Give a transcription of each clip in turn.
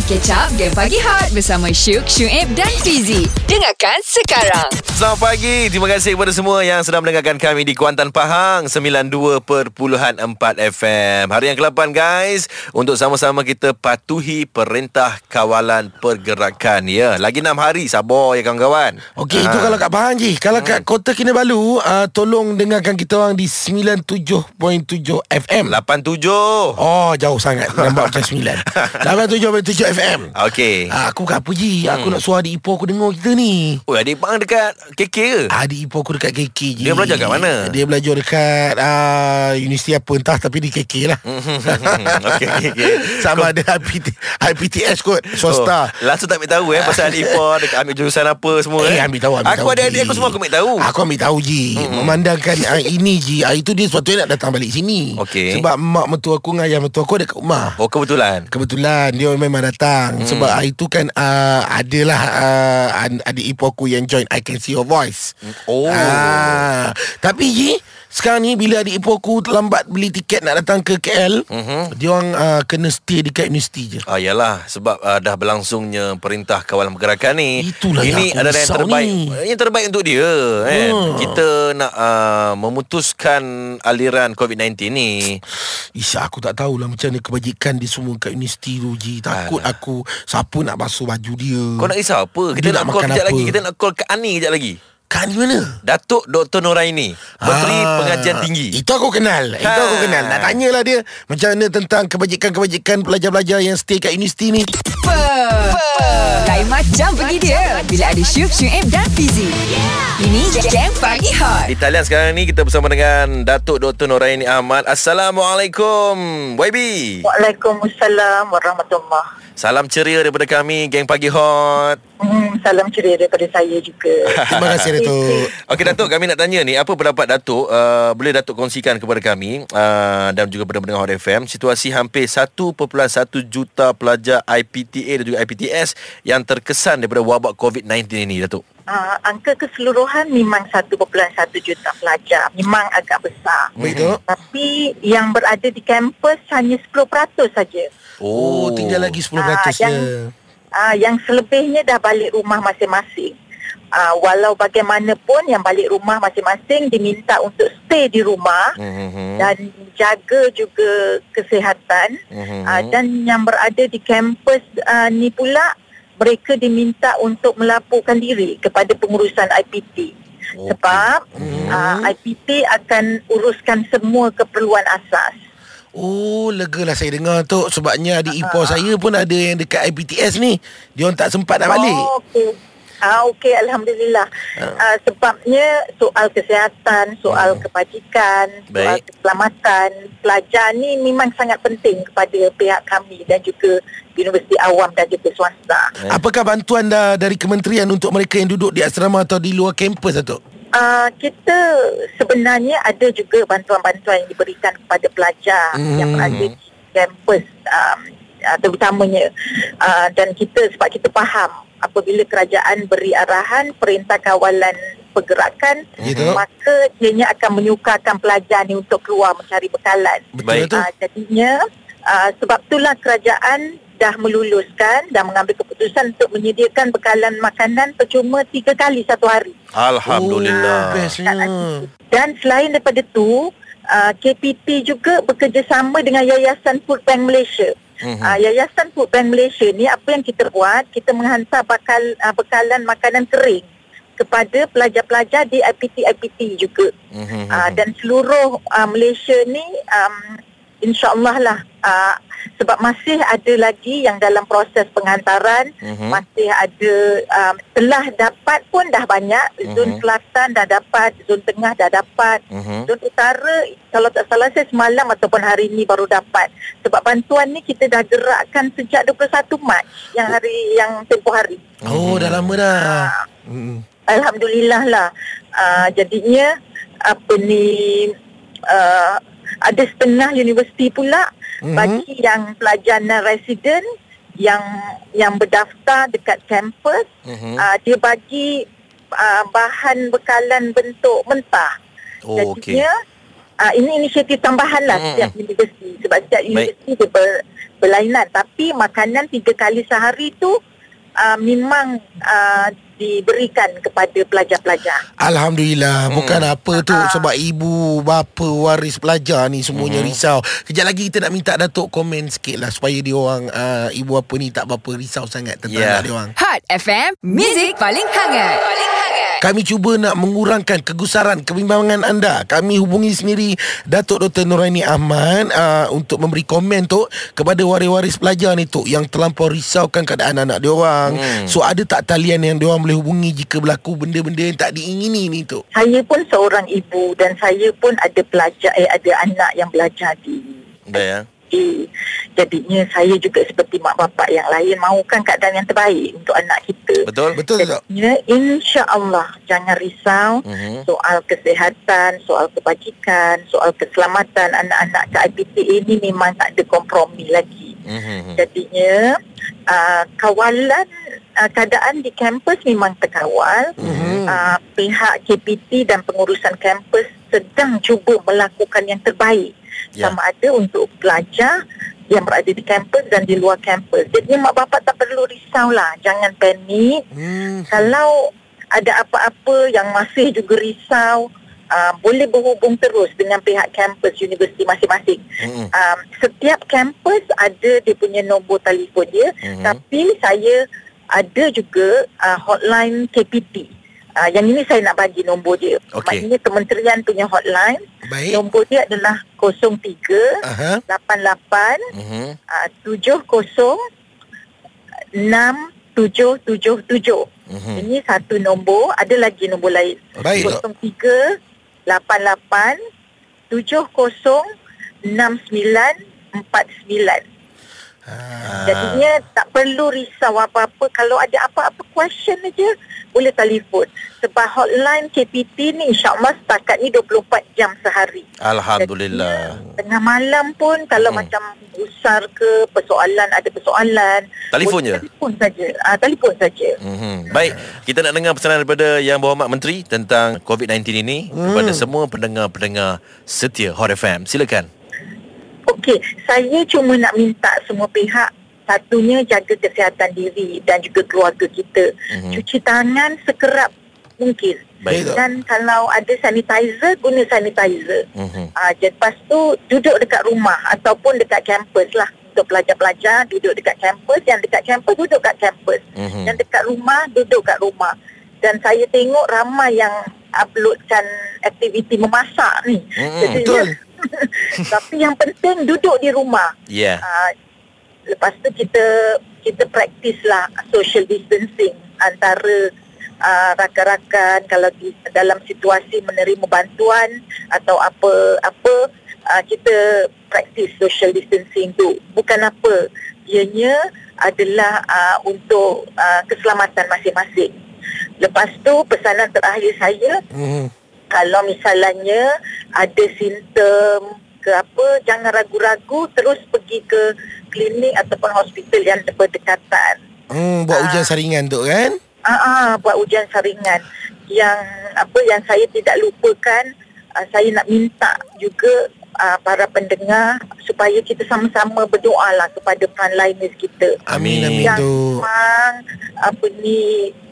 Mari catch up Game Pagi Hot bersama Shuk, Shuib dan Fizie. Dengarkan sekarang. Selamat pagi. Terima kasih kepada semua yang sedang mendengarkan kami di Kuantan Pahang 92.4 FM. Hari yang ke-8 guys, untuk sama-sama kita patuhi perintah kawalan pergerakan ya. Lagi 6 hari sabar ya kawan-kawan. Okey, itu kalau kat Pahang je. Kalau kat Kota Kinabalu, tolong dengarkan kita orang di 97.7 FM. 87. Oh, jauh sangat. Nampak macam 9. 87.7 FM. Okey. Aku kat Puji. Aku nak suruh adik ipar aku dengar kita ni. Oh, adik ipar dekat KK ke? Adik ipar aku dekat KK je. Dia belajar kat mana? Dia belajar dekat universiti apa entah, tapi di KK lah. Okey, okay. Sama ada IPTS kot, swasta. Oh, langsung tak ambil tahu pasal adik ipar dekat ambil jurusan apa semua. Ambil tahu. Aku ada adik aku semua aku ambil tahu. Aku ambil tahu je. Memandangkan ini je. Hari tu dia sepatutnya nak datang balik sini. Okay. Sebab mak mentua aku dengan ayah mentua aku ada kat rumah. Oh, kebetulan dia memang datang. Sebab hari tu kan adalah adik ipar aku yang join I Can See Your Voice. Tapi je sekarang ni bila adik ipar aku lambat beli tiket nak datang ke KL, dia orang kena stay dekat universiti je. Yalah, sebab dah berlangsungnya perintah kawalan pergerakan ni. Itulah ini adalah yang terbaik ni. Yang terbaik untuk dia kan? Kita nak memutuskan aliran COVID-19 ni. Isya, aku tak tahulah macam mana kebajikan dia semua kat universiti tu je. Takut aku siapa nak basuh baju dia. Kau nak risau apa? Kita nak call kejap lagi. Kita nak call Kak Ani kejap lagi. Kan di mana? Datuk Dr Noraini, Menteri Pengajian Tinggi. Itu aku kenal. Nak tanyalah dia macam mana tentang kebajikan-kebajikan pelajar-pelajar yang stay kat universiti ni. Lain macam pergi dia bila ada Shuk, Shuib dan Fizie. Ini Game Pagi Hot. Di talian sekarang ni kita bersama dengan Datuk Dr Noraini Ahmad. Assalamualaikum YB. Waalaikumsalam warahmatullahi. Salam ceria daripada kami Game Pagi Hot. Salam ceria daripada saya juga. Terima kasih Datuk. Okey Datuk, kami nak tanya ni, apa pendapat Datuk, boleh Datuk kongsikan kepada kami dan juga kepada pendengar Hot FM, situasi hampir 1.1 juta pelajar IPTA dan juga IPTS yang terkesan daripada wabak COVID-19 ini Datuk? Angka keseluruhan memang 1.1 juta pelajar. Memang agak besar. Betul. Tapi yang berada di kampus hanya 10% saja. Oh, tinggal lagi 10% yang, yang selebihnya dah balik rumah masing-masing. Walau bagaimanapun yang balik rumah masing-masing diminta untuk stay di rumah dan jaga juga kesihatan. Dan yang berada di kampus ni pula, mereka diminta untuk melaporkan diri kepada pengurusan IPT. Sebab IPT akan uruskan semua keperluan asas. Oh, legalah saya dengar tu. Sebabnya adik ipar saya pun ada yang dekat IPTS ni. Dia orang tak sempat nak balik. Okey, alhamdulillah. Sebabnya soal kesihatan, soal kebajikan, soal keselamatan pelajar ni memang sangat penting kepada pihak kami dan juga universiti awam dan juga swasta. Apakah bantuan dari kementerian untuk mereka yang duduk di asrama atau di luar kampus Datuk? Kita sebenarnya ada juga bantuan-bantuan yang diberikan kepada pelajar yang berada di kampus, terutamanya. Dan kita sebab kita faham apabila kerajaan beri arahan perintah kawalan pergerakan, maka ianya akan menyukarkan pelajar ni untuk keluar mencari bekalan. Jadinya sebab itulah kerajaan dah meluluskan dan mengambil keputusan untuk menyediakan bekalan makanan percuma 3 kali satu hari. Alhamdulillah. Dan selain daripada tu, KPT juga bekerjasama dengan Yayasan Foodbank Malaysia. Yayasan Foodbank Malaysia ni apa yang kita buat, kita menghantar bekalan makanan kering kepada pelajar-pelajar di IPT juga. Dan seluruh Malaysia ni insya-Allah lah, sebab masih ada lagi yang dalam proses penghantaran, masih ada telah dapat pun dah banyak. Zon Selatan dah dapat, Zon Tengah dah dapat, Zon Utara kalau tak salah saya semalam ataupun hari ini baru dapat. Sebab bantuan ni kita dah gerakkan sejak 21 Mac yang tempoh hari. Dah lama dah. Alhamdulillah lah. Jadinya apa ni, ada setengah universiti pula bagi yang pelajar non-resident yang berdaftar dekat kampus, dia bagi bahan bekalan bentuk mentah. Jadinya ini inisiatif tambahan lah setiap universiti. Sebab setiap universiti dia berlainan. Tapi makanan 3 kali sehari tu memang diberikan kepada pelajar-pelajar. Alhamdulillah. Bukan apa tu, sebab ibu bapa waris pelajar ni semuanya risau. Kejap lagi kita nak minta Datuk komen sikit lah, supaya dia orang ibu bapa ni tak berapa risau sangat tentang anak dia orang. Hot FM, muzik paling hangat. Kami cuba nak mengurangkan kegusaran, kebimbangan anda. Kami hubungi sendiri Datuk Dr. Noraini Ahmad untuk memberi komen Tok kepada waris-waris pelajar ni Tok, yang terlampau risaukan keadaan anak-anak dia orang. So ada tak talian yang dia orang boleh hubungi jika berlaku benda-benda yang tak diingini ni Tok? Saya pun seorang ibu dan saya pun ada pelajar, ada anak yang belajar di jadinya saya juga seperti mak bapak yang lain, mahukan keadaan yang terbaik untuk anak kita. Betul, betul. Jadinya insya-Allah jangan risau soal kesihatan, soal kebajikan, soal keselamatan anak-anak kat IPTA ni memang tak ada kompromi lagi. Jadinya kawalan keadaan di kampus memang terkawal. Pihak KPT dan pengurusan kampus sedang cuba melakukan yang terbaik sama ada untuk pelajar yang berada di kampus dan di luar kampus. Jadi mak bapak tak perlu risau lah, jangan panik. Kalau ada apa-apa yang masih juga risau, boleh berhubung terus dengan pihak kampus universiti masing-masing. Setiap kampus ada dia punya nombor telefon dia. Tapi saya ada juga hotline KPT. Yang ini saya nak bagi nombor dia. Maknanya kementerian punya hotline. Baik. Nombor dia adalah 03 88 70 6777. Ini satu nombor. Ada lagi nombor lain. Baik. 03 88 70 6949. Jadinya tak perlu risau apa-apa. Kalau ada apa-apa question aja, boleh telefon. Sebab hotline KPT ni insya-Allah setakat ni 24 jam sehari. Alhamdulillah. Jadinya, tengah malam pun kalau macam gusar ke, persoalan, ada persoalan, telefon je. Telefon saja. Telefon saja. Baik, kita nak dengar pesanan daripada Yang Berhormat Menteri tentang COVID-19 ini kepada semua pendengar-pendengar setia Hot FM. Silakan. Okey, saya cuma nak minta semua pihak, satunya jaga kesihatan diri dan juga keluarga kita. Cuci tangan sekerap mungkin. Baik. Dan kalau ada sanitizer, guna sanitizer. Lepas tu duduk dekat rumah ataupun dekat kampus lah. Untuk pelajar-pelajar duduk dekat kampus, yang dekat kampus duduk kat kampus. Yang dekat rumah duduk kat rumah. Dan saya tengok ramai yang uploadkan aktiviti memasak ni. Betul. Tapi yang penting duduk di rumah. Lepas tu kita praktislah social distancing antara rakan-rakan. Kalau di dalam situasi menerima bantuan atau apa-apa, kita praktis social distancing tu. Bukan apa, ianya adalah untuk keselamatan masing-masing. Lepas tu pesanan terakhir saya, kalau misalnya ada simptom ke apa, jangan ragu-ragu, terus pergi ke klinik ataupun hospital yang berdekatan. Buat ujian saringan tu kan? Buat ujian saringan. Yang apa yang saya tidak lupakan, saya nak minta juga para pendengar supaya kita sama-sama berdoalah kepada frontliners kita. Amin. Yang memang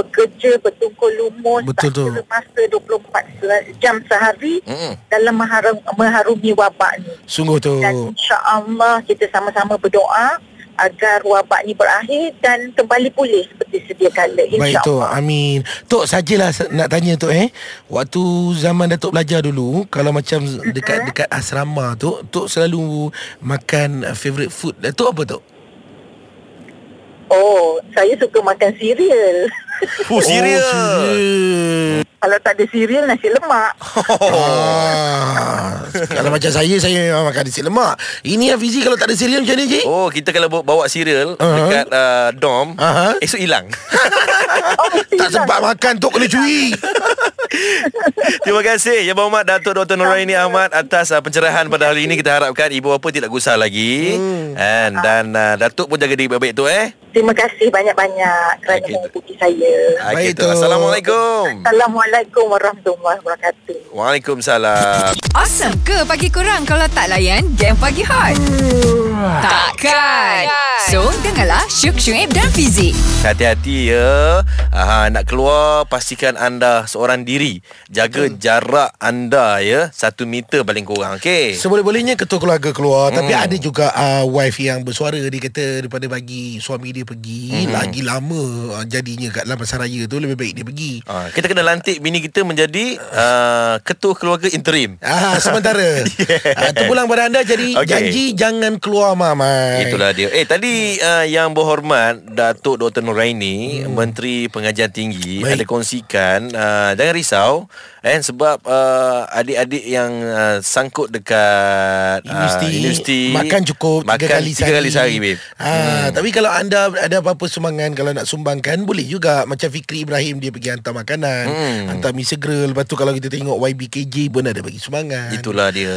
bekerja bertungkul lumus, betul, tak kira masa 24 jam sehari dalam mengharungi wabak ni. Sungguh tu. Dan insya-Allah kita sama-sama berdoa agar wabak ni berakhir dan kembali pulih seperti sedia kala, insya-Allah. Baik Tok, amin. Tok, sajalah nak tanya Tok waktu zaman Datuk belajar dulu, kalau macam dekat asrama tu, Tok selalu makan favourite food Datuk apa Tok? Oh, saya suka makan cereal. Oh, cereal. Kalau tak ada cereal, nasi lemak. Kalau macam saya makan nasi lemak. Ini Fizie, kalau tak ada cereal macam ni je? Oh, kita kalau bawa cereal dekat dom, esok hilang. Tak sempat makan, Tok kena curi. Terima kasih Yang Berhormat Datuk Dr. Noraini Ahmad atas pencerahan pada hari ini. Kita harapkan ibu bapa tidak gusar lagi. Dan Datuk pun jaga diri baik-baik tu. Terima kasih banyak-banyak kerana mengikuti saya. Baik tu. Assalamualaikum. Assalamualaikum warahmatullahi wabarakatuh. Waalaikumsalam. Awesome ke pagi korang kalau tak layan Game Pagi Hot? Takkan. So, dengarlah Shuk, Shuib dan Fizie. Hati-hati ya. Nak keluar, pastikan anda seorang diri. Jaga jarak anda ya. 1 meter paling kurang. Okay? Seboleh-bolehnya ketua keluarga keluar. Tapi ada juga wife yang bersuara. Dia kata daripada bagi suami dia pergi lagi lama jadinya kat dalam pasaraya tu, lebih baik dia pergi. Kita kena lantik bini kita menjadi ketua keluarga interim sementara. Terpulang pada anda jadi janji jangan keluar mamai. Itulah dia. Tadi yang berhormat Datuk Dr Noraini, Menteri Pengajian Tinggi, ada kongsikan jangan risau sebab adik-adik yang sangkut dekat universiti makan cukup 3 kali sehari babe. Tapi kalau anda ada apa-apa sumbangan, kalau nak sumbangkan boleh juga. Macam Fikri Ibrahim, dia pergi hantar makanan, hantar mi segera. Lepas tu kalau kita tengok YBKJ pun ada bagi sumbangan. Itulah dia.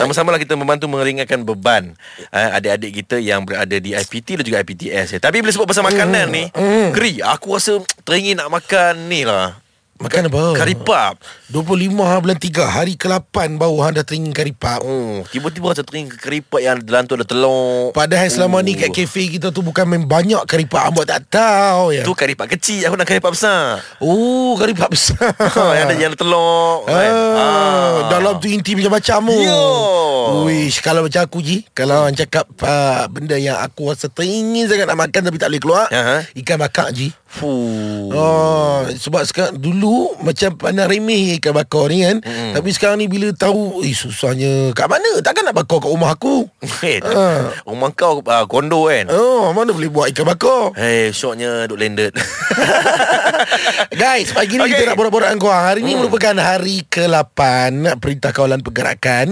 Sama-sama lah kita membantu meringankan beban adik-adik kita yang berada di IPT dan juga IPTS. Tapi bila sebut pasal makanan ni, Keri, aku rasa teringin nak makan ni lah. Makan apa? Karipap. 25 bulan 3 hari ke-8 baru anda teringin karipap. Tiba-tiba rasa teringin karipap yang dalam tu ada telur. Padahal selama ni kat kafe kita tu bukan main banyak karipap. Abang tak tahu ya. Tu karipap kecil, aku nak karipap besar. Karipap besar. Yang ada telur kan? Dalam tu inti macam-macam. Uish, kalau macam aku je, kalau orang cakap benda yang aku rasa teringin sangat nak makan tapi tak boleh keluar, ikan bakar je. Sebab sekarang, dulu macam pandang remeh ikan bakar ni kan, tapi sekarang ni bila tahu susahnya kat mana. Takkan nak bakar kat rumah aku. Rumah kau kondo kan. Mana boleh buat ikan bakar. Syoknya duk landed. Guys, pagi ni kita nak borak-borak dengan korang. Hari ni merupakan hari ke-8 Perintah Kawalan Pergerakan.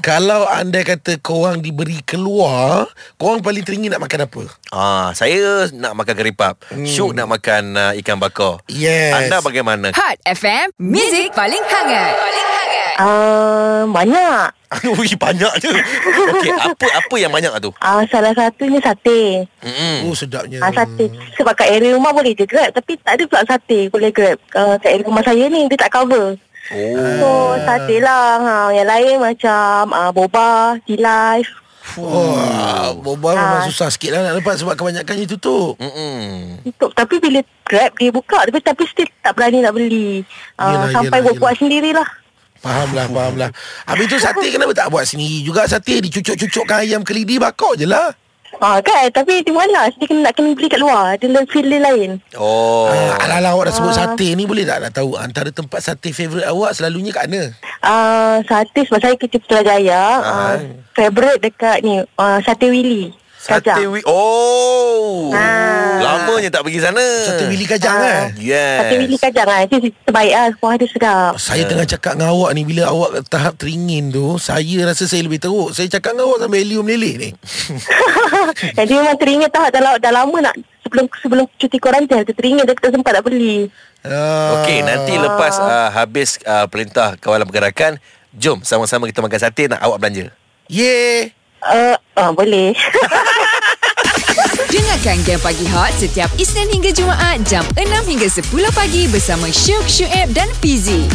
Kalau anda kata korang diberi keluar, korang paling teringin nak makan apa? Saya nak makan keripap. Syuk nak makan ikan bakar. Anda bagaimana? Hot FM, music paling hangat. Banyak. Banyak je. Okey, apa yang banyak tu? Salah satunya sate. Sedapnya. Sate. Sebab kat area rumah boleh je grab, tapi tak ada pula sate boleh grab. Kat area rumah saya ni dia tak cover. So sate lah. Yang lain macam boba, tea life. Boba memang susah sikit lah nak lepas sebab kebanyakannya tutup. Tutup. Tapi bila grab dia buka, tapi still tak berani nak beli. Sampai buat sendirilah. Fahamlah. Habis tu sate kenapa tak buat sendiri juga? Sate dicucuk-cucukkan ayam kelidi, bakar je lah. Kan, tapi dia malas. Dia kena beli kat luar. Dia feeling lain. Alah awak dah sebut sate ni, boleh tak nak tahu antara tempat sate favourite awak selalunya kat mana? Sate, sebab saya kerja Putrajaya, favourite dekat ni Sate Wili Kajang. Lamanya tak pergi sana. Sate Wili Kajang kan? Yes. Sate Wili Kajang kan? Itu terbaik lah. Kuah dia sedap. Saya tengah cakap dengan awak ni, bila awak tahap teringin tu, saya rasa saya lebih teruk. Saya cakap dengan awak sampai helium lelek ni. Jadi memang teringin tahap dah lama nak. Sebelum cuti korantin, dia teringin, dia tak sempat nak beli. Okey, nanti lepas habis Perintah Kawalan Pergerakan, jom sama-sama kita makan sate. Nak awak belanja. Yeay. Boleh. Dengarkan Game Pagi Hot setiap Isnin hingga Jumaat jam 6 hingga 10 pagi bersama Syuk, Shuib dan Fizie.